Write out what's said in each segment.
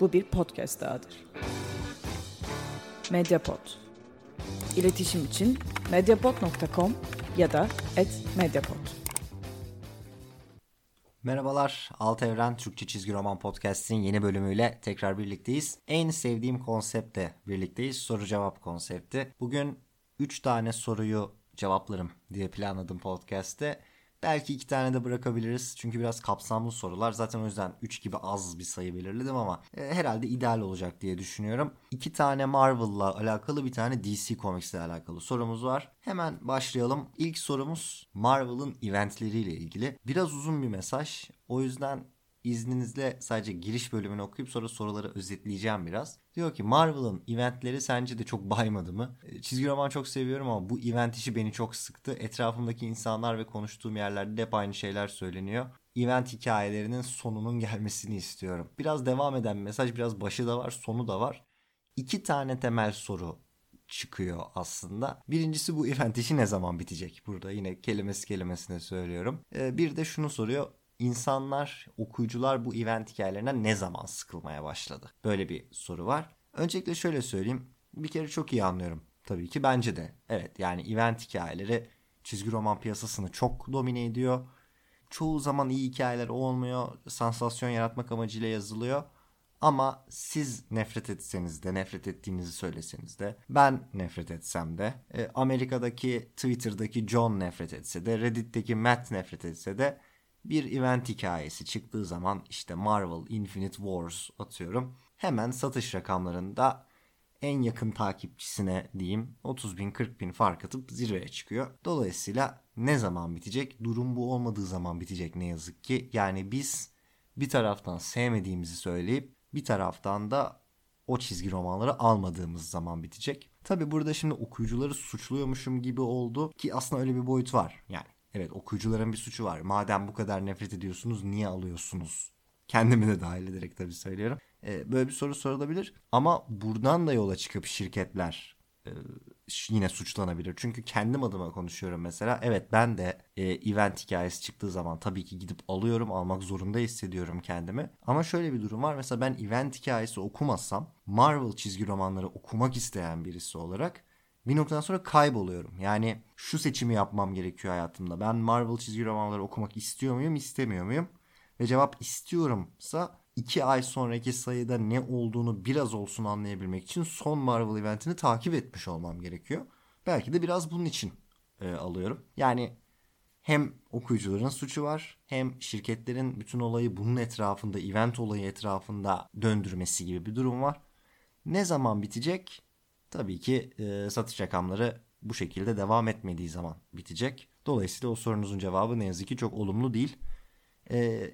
bu bir podcast dahadır. Mediapod. İletişim için mediapod.com ya da @mediapod. Merhabalar, Alt Evren Türkçe Çizgi Roman Podcast'in yeni bölümüyle tekrar birlikteyiz. En sevdiğim konseptle birlikteyiz, soru cevap konsepti. Bugün 3 tane soruyu cevaplarım diye planladım podcast'te. Belki 2 tane de bırakabiliriz çünkü biraz kapsamlı sorular. Zaten o yüzden 3 gibi az bir sayı belirledim ama herhalde ideal olacak diye düşünüyorum. 2 tane Marvel'la alakalı, bir tane DC Comics'le alakalı sorumuz var. Hemen başlayalım. İlk sorumuz Marvel'ın eventleriyle ilgili. Biraz uzun bir mesaj. O yüzden izninizle sadece giriş bölümünü okuyup sonra soruları özetleyeceğim biraz. Diyor ki Marvel'ın eventleri sence de çok baymadı mı? Çizgi roman çok seviyorum ama bu event işi beni çok sıktı. Etrafımdaki insanlar ve konuştuğum yerlerde hep aynı şeyler söyleniyor. Event hikayelerinin sonunun gelmesini istiyorum. Biraz devam eden mesaj, biraz başı da var, sonu da var. 2 tane temel soru çıkıyor aslında. Birincisi, bu event işi ne zaman bitecek? Burada yine kelimesi kelimesine söylüyorum. Bir de şunu soruyor. İnsanlar, okuyucular bu event hikayelerinden ne zaman sıkılmaya başladı? Böyle bir soru var. Öncelikle şöyle söyleyeyim. Bir kere çok iyi anlıyorum. Tabii ki bence de. Evet, yani event hikayeleri çizgi roman piyasasını çok domine ediyor. Çoğu zaman iyi hikayeler olmuyor. Sansasyon yaratmak amacıyla yazılıyor. Ama siz nefret etseniz de, nefret ettiğinizi söyleseniz de, ben nefret etsem de, Amerika'daki Twitter'daki John nefret etse de, Reddit'teki Matt nefret etse de, bir event hikayesi çıktığı zaman, işte Marvel Infinite Wars atıyorum, hemen satış rakamlarında en yakın takipçisine diyeyim 30.000-40.000 fark atıp zirveye çıkıyor. Dolayısıyla ne zaman bitecek? Durum bu olmadığı zaman bitecek ne yazık ki. Yani biz bir taraftan sevmediğimizi söyleyip bir taraftan da o çizgi romanları almadığımız zaman bitecek. Tabi burada şimdi okuyucuları suçluyormuşum gibi oldu ki aslında öyle bir boyut var yani. Evet, okuyucuların bir suçu var. Madem bu kadar nefret ediyorsunuz niye alıyorsunuz? Kendimi de dahil ederek tabii söylüyorum. Böyle bir soru sorulabilir. Ama buradan da yola çıkıp şirketler yine suçlanabilir. Çünkü kendim adıma konuşuyorum mesela. Evet, ben de event hikayesi çıktığı zaman tabii ki gidip alıyorum. Almak zorunda hissediyorum kendimi. Ama şöyle bir durum var. Mesela ben event hikayesi okumasam, Marvel çizgi romanları okumak isteyen birisi olarak bir noktadan sonra kayboluyorum. Yani şu seçimi yapmam gerekiyor hayatımda. Ben Marvel çizgi romanları okumak istiyor muyum, istemiyor muyum? Ve cevap istiyorumsa 2 ay sonraki sayıda ne olduğunu biraz olsun anlayabilmek için son Marvel eventini takip etmiş olmam gerekiyor. Belki de biraz bunun için alıyorum. Yani hem okuyucuların suçu var, hem şirketlerin bütün olayı bunun etrafında, event olayı etrafında döndürmesi gibi bir durum var. Ne zaman bitecek? Tabii ki satış rakamları bu şekilde devam etmediği zaman bitecek. Dolayısıyla o sorunuzun cevabı ne yazık ki çok olumlu değil.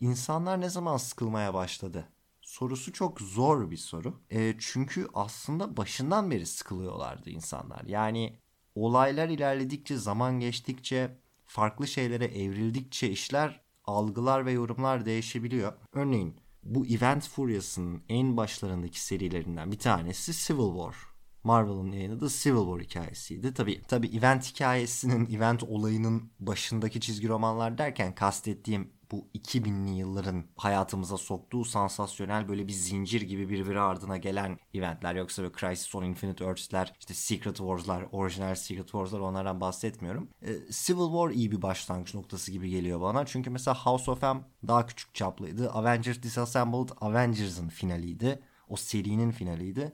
İnsanlar ne zaman sıkılmaya başladı? Sorusu çok zor bir soru. Çünkü aslında başından beri sıkılıyorlardı insanlar. Yani olaylar ilerledikçe, zaman geçtikçe, farklı şeylere evrildikçe işler, algılar ve yorumlar değişebiliyor. Örneğin bu event furyasının en başlarındaki serilerinden bir tanesi Civil War. Marvel'ın yayınladığı Civil War hikayesiydi. Tabii event hikayesinin, event olayının başındaki çizgi romanlar derken kastettiğim bu 2000'li yılların hayatımıza soktuğu sansasyonel böyle bir zincir gibi birbiri ardına gelen eventler. Yoksa böyle Crisis on Infinite Earths'ler, işte Secret Wars'lar, orijinal Secret Wars'lar, onlardan bahsetmiyorum. Civil War iyi bir başlangıç noktası gibi geliyor bana. Çünkü mesela House of M daha küçük çaplıydı. Avengers Disassembled Avengers'ın finaliydi. O serinin finaliydi.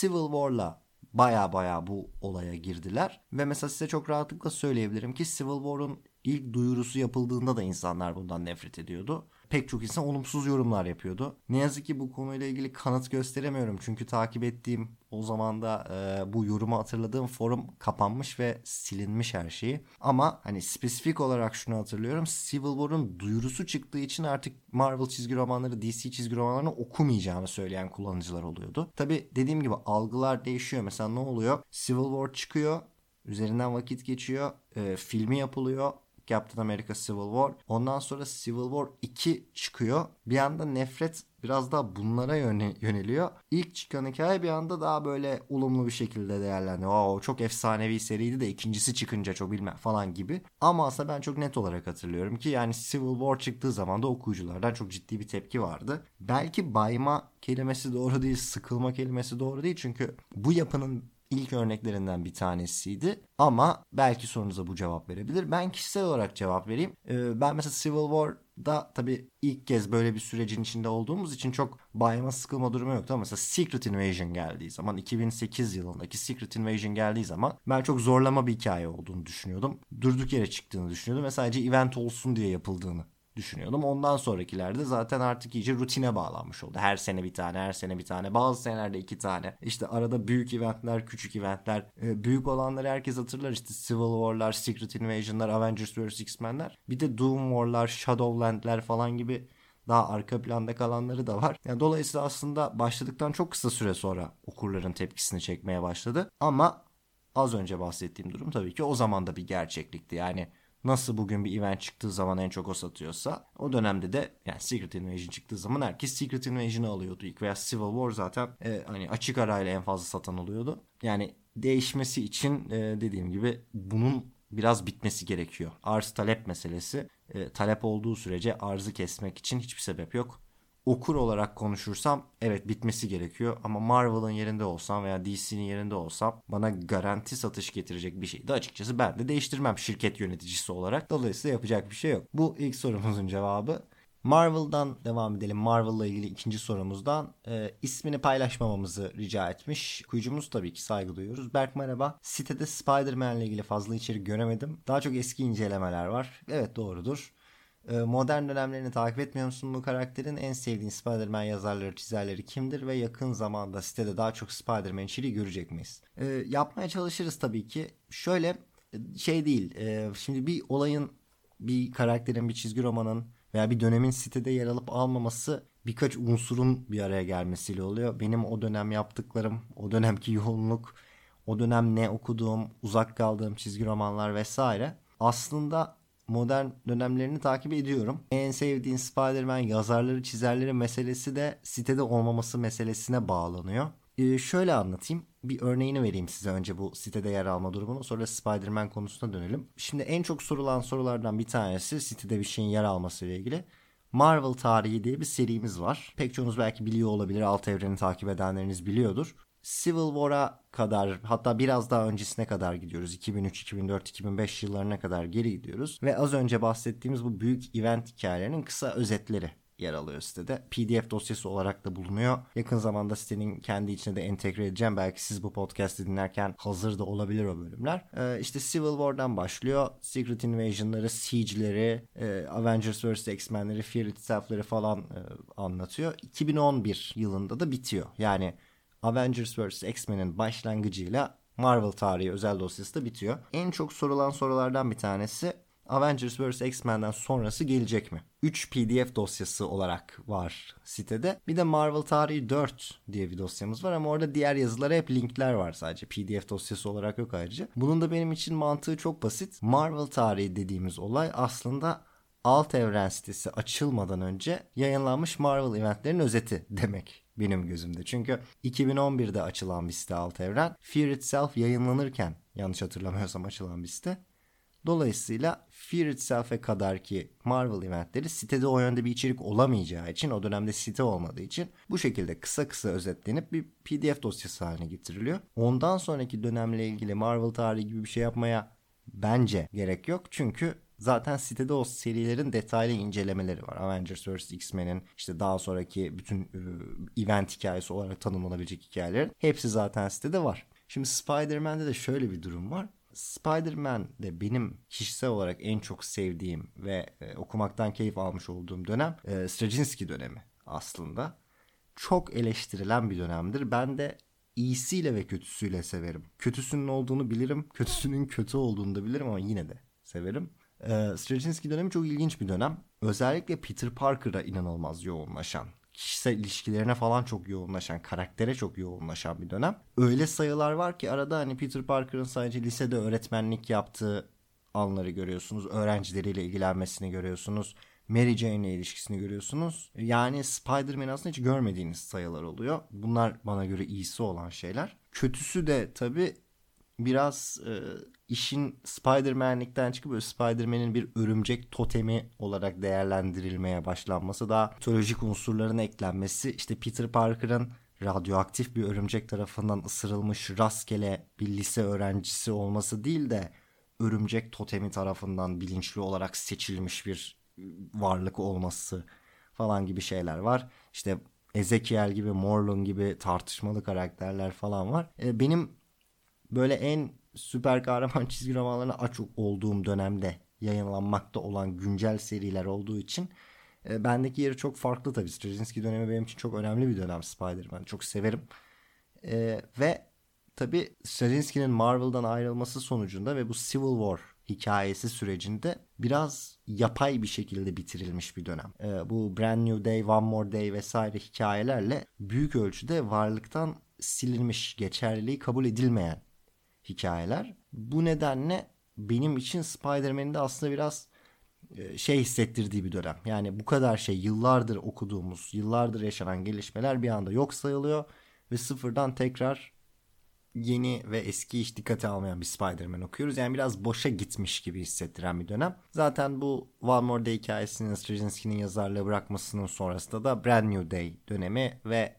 Civil War'la baya bu olaya girdiler ve mesela size çok rahatlıkla söyleyebilirim ki Civil War'un ilk duyurusu yapıldığında da insanlar bundan nefret ediyordu. Pek çok insan olumsuz yorumlar yapıyordu. Ne yazık ki bu konuyla ilgili kanıt gösteremiyorum çünkü takip ettiğim, o zaman da bu yorumu hatırladığım forum kapanmış ve silinmiş her şeyi. Ama hani spesifik olarak şunu hatırlıyorum. Civil War'un duyurusu çıktığı için artık Marvel çizgi romanları, DC çizgi romanlarını okumayacağını söyleyen kullanıcılar oluyordu. Tabii dediğim gibi algılar değişiyor. Mesela ne oluyor? Civil War çıkıyor. Üzerinden vakit geçiyor. Filmi yapılıyor. Captain America Civil War. Ondan sonra Civil War 2 çıkıyor. Bir anda nefret biraz daha bunlara yöneliyor. İlk çıkan hikaye bir anda daha böyle olumlu bir şekilde değerlendiriyor. Wow, çok efsanevi seriydi de ikincisi çıkınca çok bilmem falan gibi. Ama aslında ben çok net olarak hatırlıyorum ki yani Civil War çıktığı zaman da okuyuculardan çok ciddi bir tepki vardı. Belki bayma kelimesi doğru değil, sıkılma kelimesi doğru değil. Çünkü bu yapının İlk örneklerinden bir tanesiydi ama belki sorunuza bu cevap verebilir. Ben kişisel olarak cevap vereyim. Ben mesela Civil War'da tabii ilk kez böyle bir sürecin içinde olduğumuz için çok bayma sıkılma durumu yoktu. Ama mesela Secret Invasion geldiği zaman, 2008 yılındaki Secret Invasion geldiği zaman ben çok zorlama bir hikaye olduğunu düşünüyordum. Durduk yere çıktığını düşünüyordum ve sadece event olsun diye yapıldığını düşünüyordum. Ondan sonrakilerde zaten artık iyice rutine bağlanmış oldu. Her sene bir tane, her sene bir tane. Bazı senelerde 2 tane. İşte arada büyük eventler, küçük eventler. Büyük olanları herkes hatırlar. İşte Civil War'lar, Secret Invasion'lar, Avengers vs. X-Men'ler. Bir de Doom War'lar, Shadowland'ler falan gibi daha arka planda kalanları da var. Yani dolayısıyla aslında başladıktan çok kısa süre sonra okurların tepkisini çekmeye başladı. Ama az önce bahsettiğim durum tabii ki o zaman da bir gerçeklikti. Yani nasıl bugün bir event çıktığı zaman en çok o satıyorsa, o dönemde de yani Secret Invasion çıktığı zaman herkes Secret Invasion'ı alıyordu ilk, veya Civil War zaten hani açık arayla en fazla satan oluyordu. Yani değişmesi için dediğim gibi bunun biraz bitmesi gerekiyor. Arz talep meselesi. Talep olduğu sürece arzı kesmek için hiçbir sebep yok. Okur olarak konuşursam evet bitmesi gerekiyor ama Marvel'ın yerinde olsam veya DC'nin yerinde olsam bana garanti satış getirecek bir şey de açıkçası ben de değiştirmem şirket yöneticisi olarak. Dolayısıyla yapacak bir şey yok. Bu ilk sorumuzun cevabı. Marvel'dan devam edelim. Marvel'la ilgili ikinci sorumuzdan ismini paylaşmamamızı rica etmiş okuyucumuz, tabii ki saygı duyuyoruz. Berk merhaba. Sitede Spider-Man'le ilgili fazla içerik göremedim. Daha çok eski incelemeler var. Evet doğrudur. Modern dönemlerini takip etmiyor musun bu karakterin? En sevdiğin Spider-Man yazarları, çizerleri kimdir? Ve yakın zamanda sitede daha çok Spider-Man içeriği görecek miyiz? Yapmaya çalışırız tabii ki. Şöyle şey değil. Şimdi bir olayın, bir karakterin, bir çizgi romanın veya bir dönemin sitede yer alıp almaması birkaç unsurun bir araya gelmesiyle oluyor. Benim o dönem yaptıklarım, o dönemki yoğunluk, o dönem ne okuduğum, uzak kaldığım çizgi romanlar vesaire. Aslında modern dönemlerini takip ediyorum. En sevdiğin Spider-Man yazarları, çizerleri meselesi de sitede olmaması meselesine bağlanıyor. Şöyle anlatayım. Bir örneğini vereyim size önce bu sitede yer alma durumunu. Sonra Spider-Man konusuna dönelim. Şimdi en çok sorulan sorulardan bir tanesi sitede bir şeyin yer alması ile ilgili. Marvel tarihi diye bir serimiz var. Pek çoğunuz belki biliyor olabilir. Alt Evren'i takip edenleriniz biliyordur. Civil War'a kadar, hatta biraz daha öncesine kadar gidiyoruz. 2003, 2004, 2005 yıllarına kadar geri gidiyoruz. Ve az önce bahsettiğimiz bu büyük event hikayelerinin kısa özetleri yer alıyor sitede. PDF dosyası olarak da bulunuyor. Yakın zamanda sitenin kendi içine de entegre edeceğim. Belki siz bu podcast'i dinlerken hazır da olabilir o bölümler. İşte Civil War'dan başlıyor. Secret Invasion'ları, Siege'leri, Avengers vs. X-Men'leri, Fear Itself'leri falan anlatıyor. 2011 yılında da bitiyor. Yani Avengers vs. X-Men'in başlangıcıyla Marvel tarihi özel dosyası da bitiyor. En çok sorulan sorulardan bir tanesi Avengers vs. X-Men'den sonrası gelecek mi? 3 PDF dosyası olarak var sitede. Bir de Marvel tarihi 4 diye bir dosyamız var ama orada diğer yazılara hep linkler var sadece. PDF dosyası olarak yok ayrıca. Bunun da benim için mantığı çok basit. Marvel tarihi dediğimiz olay aslında Alt Evren sitesi açılmadan önce yayınlanmış Marvel eventlerin özeti demek benim gözümde. Çünkü 2011'de açılan bir site Alt Evren. Fear Itself yayınlanırken yanlış hatırlamıyorsam açılan bir site. Dolayısıyla Fear Itself'e kadarki Marvel eventleri sitede o yönde bir içerik olamayacağı için, o dönemde site olmadığı için bu şekilde kısa kısa özetlenip bir PDF dosyası haline getiriliyor. Ondan sonraki dönemle ilgili Marvel tarihi gibi bir şey yapmaya bence gerek yok. Çünkü zaten sitede o serilerin detaylı incelemeleri var. Avengers vs. X-Men'in işte daha sonraki bütün event hikayesi olarak tanımlanabilecek hikayelerin hepsi zaten sitede var. Şimdi Spider-Man'de de şöyle bir durum var. Spider-Man'de benim kişisel olarak en çok sevdiğim ve okumaktan keyif almış olduğum dönem Straczynski dönemi aslında. Çok eleştirilen bir dönemdir. Ben de iyisiyle ve kötüsüyle severim. Kötüsünün olduğunu bilirim. Kötüsünün kötü olduğunu da bilirim ama yine de severim. Straczynski dönemi çok ilginç bir dönem. Özellikle Peter Parker'a inanılmaz yoğunlaşan, kişisel ilişkilerine falan çok yoğunlaşan, karaktere çok yoğunlaşan bir dönem. Öyle sayılar var ki arada hani Peter Parker'ın sadece lisede öğretmenlik yaptığı, anları görüyorsunuz. Öğrencileriyle ilgilenmesini görüyorsunuz. Mary Jane'le ilişkisini görüyorsunuz. Yani Spider-Man aslında hiç görmediğiniz sayılar oluyor. Bunlar bana göre iyisi olan şeyler. Kötüsü de tabii biraz işin Spider-Man'likten çıkıp böyle Spider-Man'in bir örümcek totemi olarak değerlendirilmeye başlanması, daha mitolojik unsurların eklenmesi, işte Peter Parker'ın radyoaktif bir örümcek tarafından ısırılmış rastgele bir lise öğrencisi olması değil de örümcek totemi tarafından bilinçli olarak seçilmiş bir varlık olması falan gibi şeyler var. İşte Ezekiel gibi, Morlun gibi tartışmalı karakterler falan var. Benim böyle en süper kahraman çizgi romanlarına aç olduğum dönemde yayınlanmakta olan güncel seriler olduğu için bendeki yeri çok farklı tabii. Straczynski dönemi benim için çok önemli bir dönem Spider-Man. Çok severim. Ve tabii Straczynski'nin Marvel'dan ayrılması sonucunda ve bu Civil War hikayesi sürecinde biraz yapay bir şekilde bitirilmiş bir dönem. Bu Brand New Day, One More Day vesaire hikayelerle büyük ölçüde varlıktan silinmiş, geçerliliği kabul edilmeyen hikayeler. Bu nedenle benim için Spider-Man'in de aslında biraz şey hissettirdiği bir dönem. Yani bu kadar şey, yıllardır okuduğumuz, yıllardır yaşanan gelişmeler bir anda yok sayılıyor ve sıfırdan tekrar yeni ve eski hiç dikkate almayan bir Spider-Man okuyoruz. Yani biraz boşa gitmiş gibi hissettiren bir dönem. Zaten bu One More Day hikayesinin Straczynski'nin yazarlığı bırakmasının sonrasında da Brand New Day dönemi ve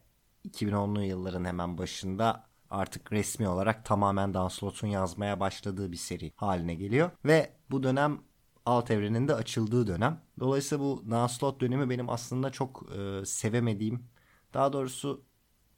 2010'lu yılların hemen başında artık resmi olarak tamamen Dan Slott'un yazmaya başladığı bir seri haline geliyor. Ve bu dönem Alt Evren'in de açıldığı dönem. Dolayısıyla bu Dan Slott dönemi benim aslında çok sevemediğim, daha doğrusu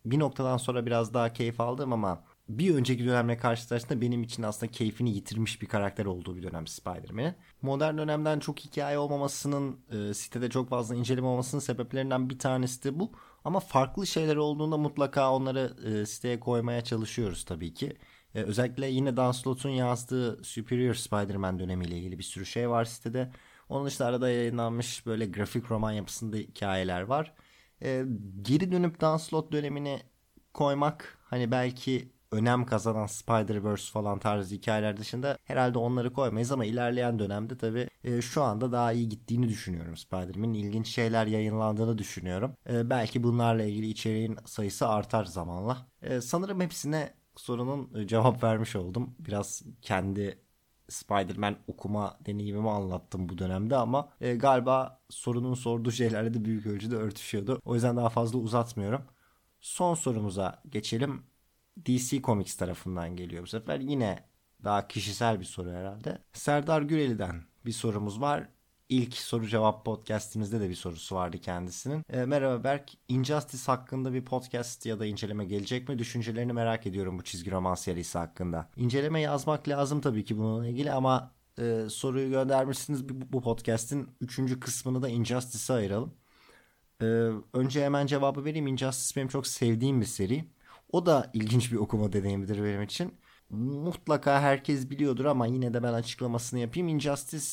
bir noktadan sonra biraz daha keyif aldığım ama bir önceki dönemle karşılaştığında benim için aslında keyfini yitirmiş bir karakter olduğu bir dönem Spider-Man'in. Modern dönemden çok hikaye olmamasının, sitede çok fazla inceleme olmasının sebeplerinden bir tanesi de bu. Ama farklı şeyler olduğunda mutlaka onları siteye koymaya çalışıyoruz tabii ki. Özellikle yine Dan Slott'un yazdığı Superior Spider-Man dönemiyle ilgili bir sürü şey var sitede. Onun dışında arada yayınlanmış böyle grafik roman yapısında hikayeler var. Geri dönüp Dan Slott dönemini koymak, hani belki önem kazanan Spider-Verse falan tarzı hikayeler dışında herhalde onları koymayız ama ilerleyen dönemde tabii şu anda daha iyi gittiğini düşünüyorum Spider-Man'in. İlginç şeyler yayınlandığını düşünüyorum. Belki bunlarla ilgili içeriğin sayısı artar zamanla. Sanırım hepsine sorunun cevap vermiş oldum. Biraz kendi Spider-Man okuma deneyimimi anlattım bu dönemde ama galiba sorunun sorduğu şeylerle de büyük ölçüde örtüşüyordu. O yüzden daha fazla uzatmıyorum. Son sorumuza geçelim. DC Comics tarafından geliyor bu sefer. Yine daha kişisel bir soru herhalde. Serdar Güreli'den bir sorumuz var. İlk soru cevap podcastimizde de bir sorusu vardı kendisinin. Merhaba Berk, Injustice hakkında bir podcast ya da inceleme gelecek mi? Düşüncelerini merak ediyorum bu çizgi roman serisi hakkında. İnceleme yazmak lazım tabii ki bununla ilgili ama soruyu göndermişsiniz. Bu podcastin 3. kısmını da Injustice'a ayıralım. Önce hemen cevabı vereyim. Injustice benim çok sevdiğim bir seri. O da ilginç bir okuma deneyimidir benim için. Mutlaka herkes biliyordur ama yine de ben açıklamasını yapayım. Injustice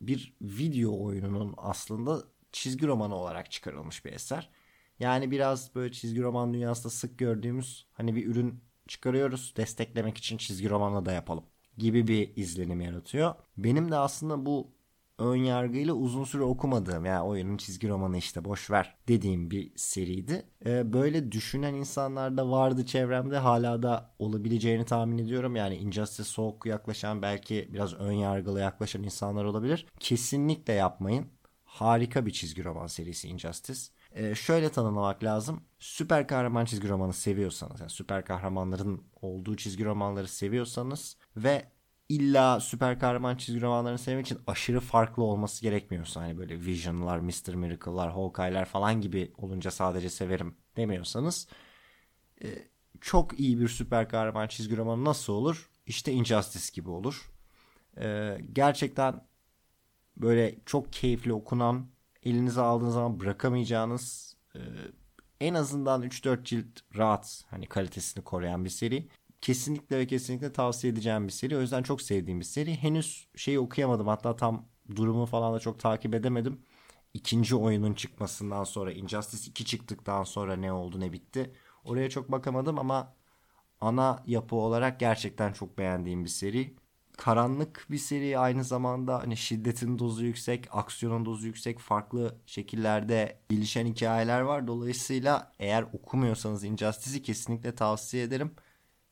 bir video oyununun aslında çizgi romanı olarak çıkarılmış bir eser. Yani biraz böyle çizgi roman dünyasında sık gördüğümüz, hani bir ürün çıkarıyoruz, desteklemek için çizgi romanla da yapalım gibi bir izlenim yaratıyor. Benim de aslında bu ön yargıyla uzun süre okumadığım, ya oyunun çizgi romanı işte boş ver dediğim bir seriydi. Böyle düşünen insanlar da vardı çevremde, hala da olabileceğini tahmin ediyorum. Yani Injustice'e soğuk yaklaşan, belki biraz ön yargılı yaklaşan insanlar olabilir. Kesinlikle yapmayın. Harika bir çizgi roman serisi Injustice. Şöyle tanımlamak lazım. Süper kahraman çizgi romanı seviyorsanız, yani süper kahramanların olduğu çizgi romanları seviyorsanız ve İlla süper kahraman çizgi romanlarını sevmek için aşırı farklı olması gerekmiyorsa, hani böyle Vision'lar, Mr. Miracle'lar, Hawkeye'lar falan gibi olunca sadece severim demiyorsanız, çok iyi bir süper kahraman çizgi romanı nasıl olur? İşte Injustice gibi olur. Gerçekten böyle çok keyifli okunan, elinize aldığınız zaman bırakamayacağınız, en azından 3-4 cilt rahat, hani kalitesini koruyan bir seri. Kesinlikle ve kesinlikle tavsiye edeceğim bir seri. O yüzden çok sevdiğim bir seri. Henüz şeyi okuyamadım. Hatta tam durumu falan da çok takip edemedim. 2. oyunun çıkmasından sonra, Injustice 2 çıktıktan sonra ne oldu ne bitti, oraya çok bakamadım ama ana yapı olarak gerçekten çok beğendiğim bir seri. karanlık bir seri, aynı zamanda hani şiddetin dozu yüksek, aksiyonun dozu yüksek, farklı şekillerde gelişen hikayeler var. Dolayısıyla eğer okumuyorsanız Injustice'i kesinlikle tavsiye ederim.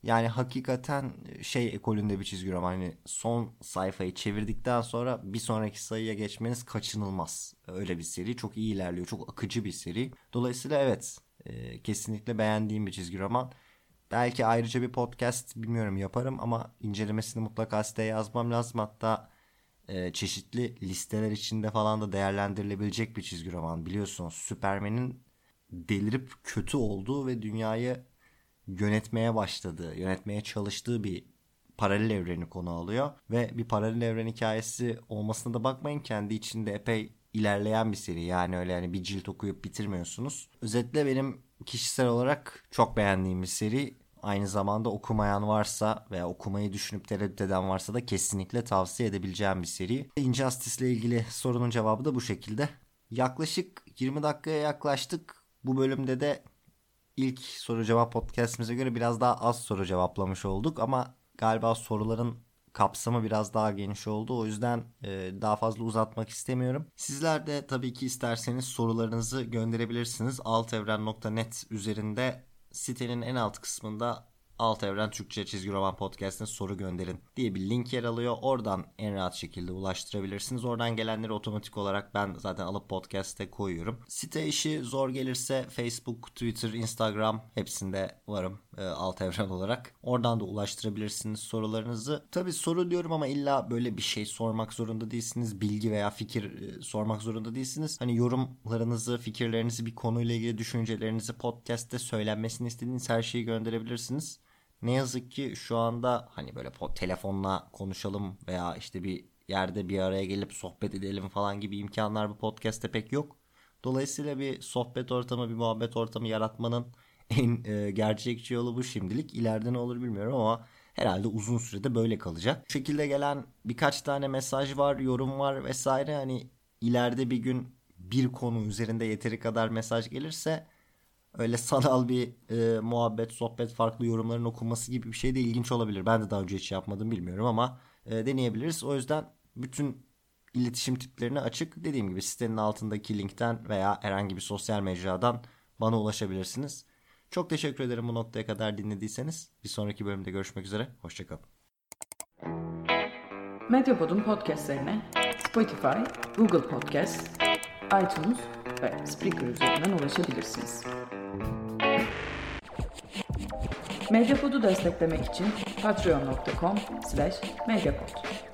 Yani hakikaten şey ekolünde bir çizgi roman. Hani son sayfayı çevirdikten sonra bir sonraki sayıya geçmeniz kaçınılmaz. Öyle bir seri. Çok iyi ilerliyor. Çok akıcı bir seri. Dolayısıyla evet, kesinlikle beğendiğim bir çizgi roman. Belki ayrıca bir podcast bilmiyorum yaparım ama incelemesini mutlaka siteye yazmam lazım. Hatta çeşitli listeler içinde falan da değerlendirilebilecek bir çizgi roman. Biliyorsunuz Superman'in delirip kötü olduğu ve dünyayı yönetmeye başladığı, yönetmeye çalıştığı bir paralel evreni konu alıyor. Ve bir paralel evren hikayesi olmasına da bakmayın. Kendi içinde epey ilerleyen bir seri. Yani öyle yani bir cilt okuyup bitirmiyorsunuz. Özetle benim kişisel olarak çok beğendiğim bir seri. Aynı zamanda okumayan varsa veya okumayı düşünüp tereddüt eden varsa da kesinlikle tavsiye edebileceğim bir seri. Injustice ile ilgili sorunun cevabı da bu şekilde. Yaklaşık 20 dakikaya yaklaştık. Bu bölümde de İlk soru cevap podcastimize göre biraz daha az soru cevaplamış olduk ama galiba soruların kapsamı biraz daha geniş oldu. O yüzden daha fazla uzatmak istemiyorum. Sizler de tabii ki isterseniz sorularınızı gönderebilirsiniz. altevren.net üzerinde sitenin en alt kısmında Alt Evren Türkçe Çizgi Roman Podcast'ine soru gönderin diye bir link yer alıyor. Oradan en rahat şekilde ulaştırabilirsiniz. Oradan gelenleri otomatik olarak ben zaten alıp podcast'e koyuyorum. Site işi zor gelirse Facebook, Twitter, Instagram hepsinde varım Alt Evren olarak. Oradan da ulaştırabilirsiniz sorularınızı. Tabii soru diyorum ama illa böyle bir şey sormak zorunda değilsiniz. Bilgi veya fikir sormak zorunda değilsiniz. Hani yorumlarınızı, fikirlerinizi, bir konuyla ilgili düşüncelerinizi, podcast'te söylenmesini istediğiniz her şeyi gönderebilirsiniz. Ne yazık ki şu anda hani böyle telefonla konuşalım veya işte bir yerde bir araya gelip sohbet edelim falan gibi imkanlar bu podcast'te pek yok. Dolayısıyla bir sohbet ortamı, bir muhabbet ortamı yaratmanın en gerçekçi yolu bu şimdilik. İleride ne olur bilmiyorum ama herhalde uzun sürede böyle kalacak. Bu şekilde gelen birkaç tane mesaj var, yorum var vesaire. Hani ileride bir gün bir konu üzerinde yeteri kadar mesaj gelirse öyle sanal bir muhabbet, sohbet, farklı yorumların okunması gibi bir şey de ilginç olabilir. Ben de daha önce hiç yapmadım bilmiyorum ama deneyebiliriz. O yüzden bütün iletişim tiplerine açık. Dediğim gibi sitenin altındaki linkten veya herhangi bir sosyal mecradan bana ulaşabilirsiniz. Çok teşekkür ederim bu noktaya kadar dinlediyseniz. Bir sonraki bölümde görüşmek üzere. Hoşçakalın. Mediapod'un podcastlerine Spotify, Google Podcast, iTunes ve Spreaker üzerinden ulaşabilirsiniz. Medyapod'u desteklemek için patreon.com/medyapod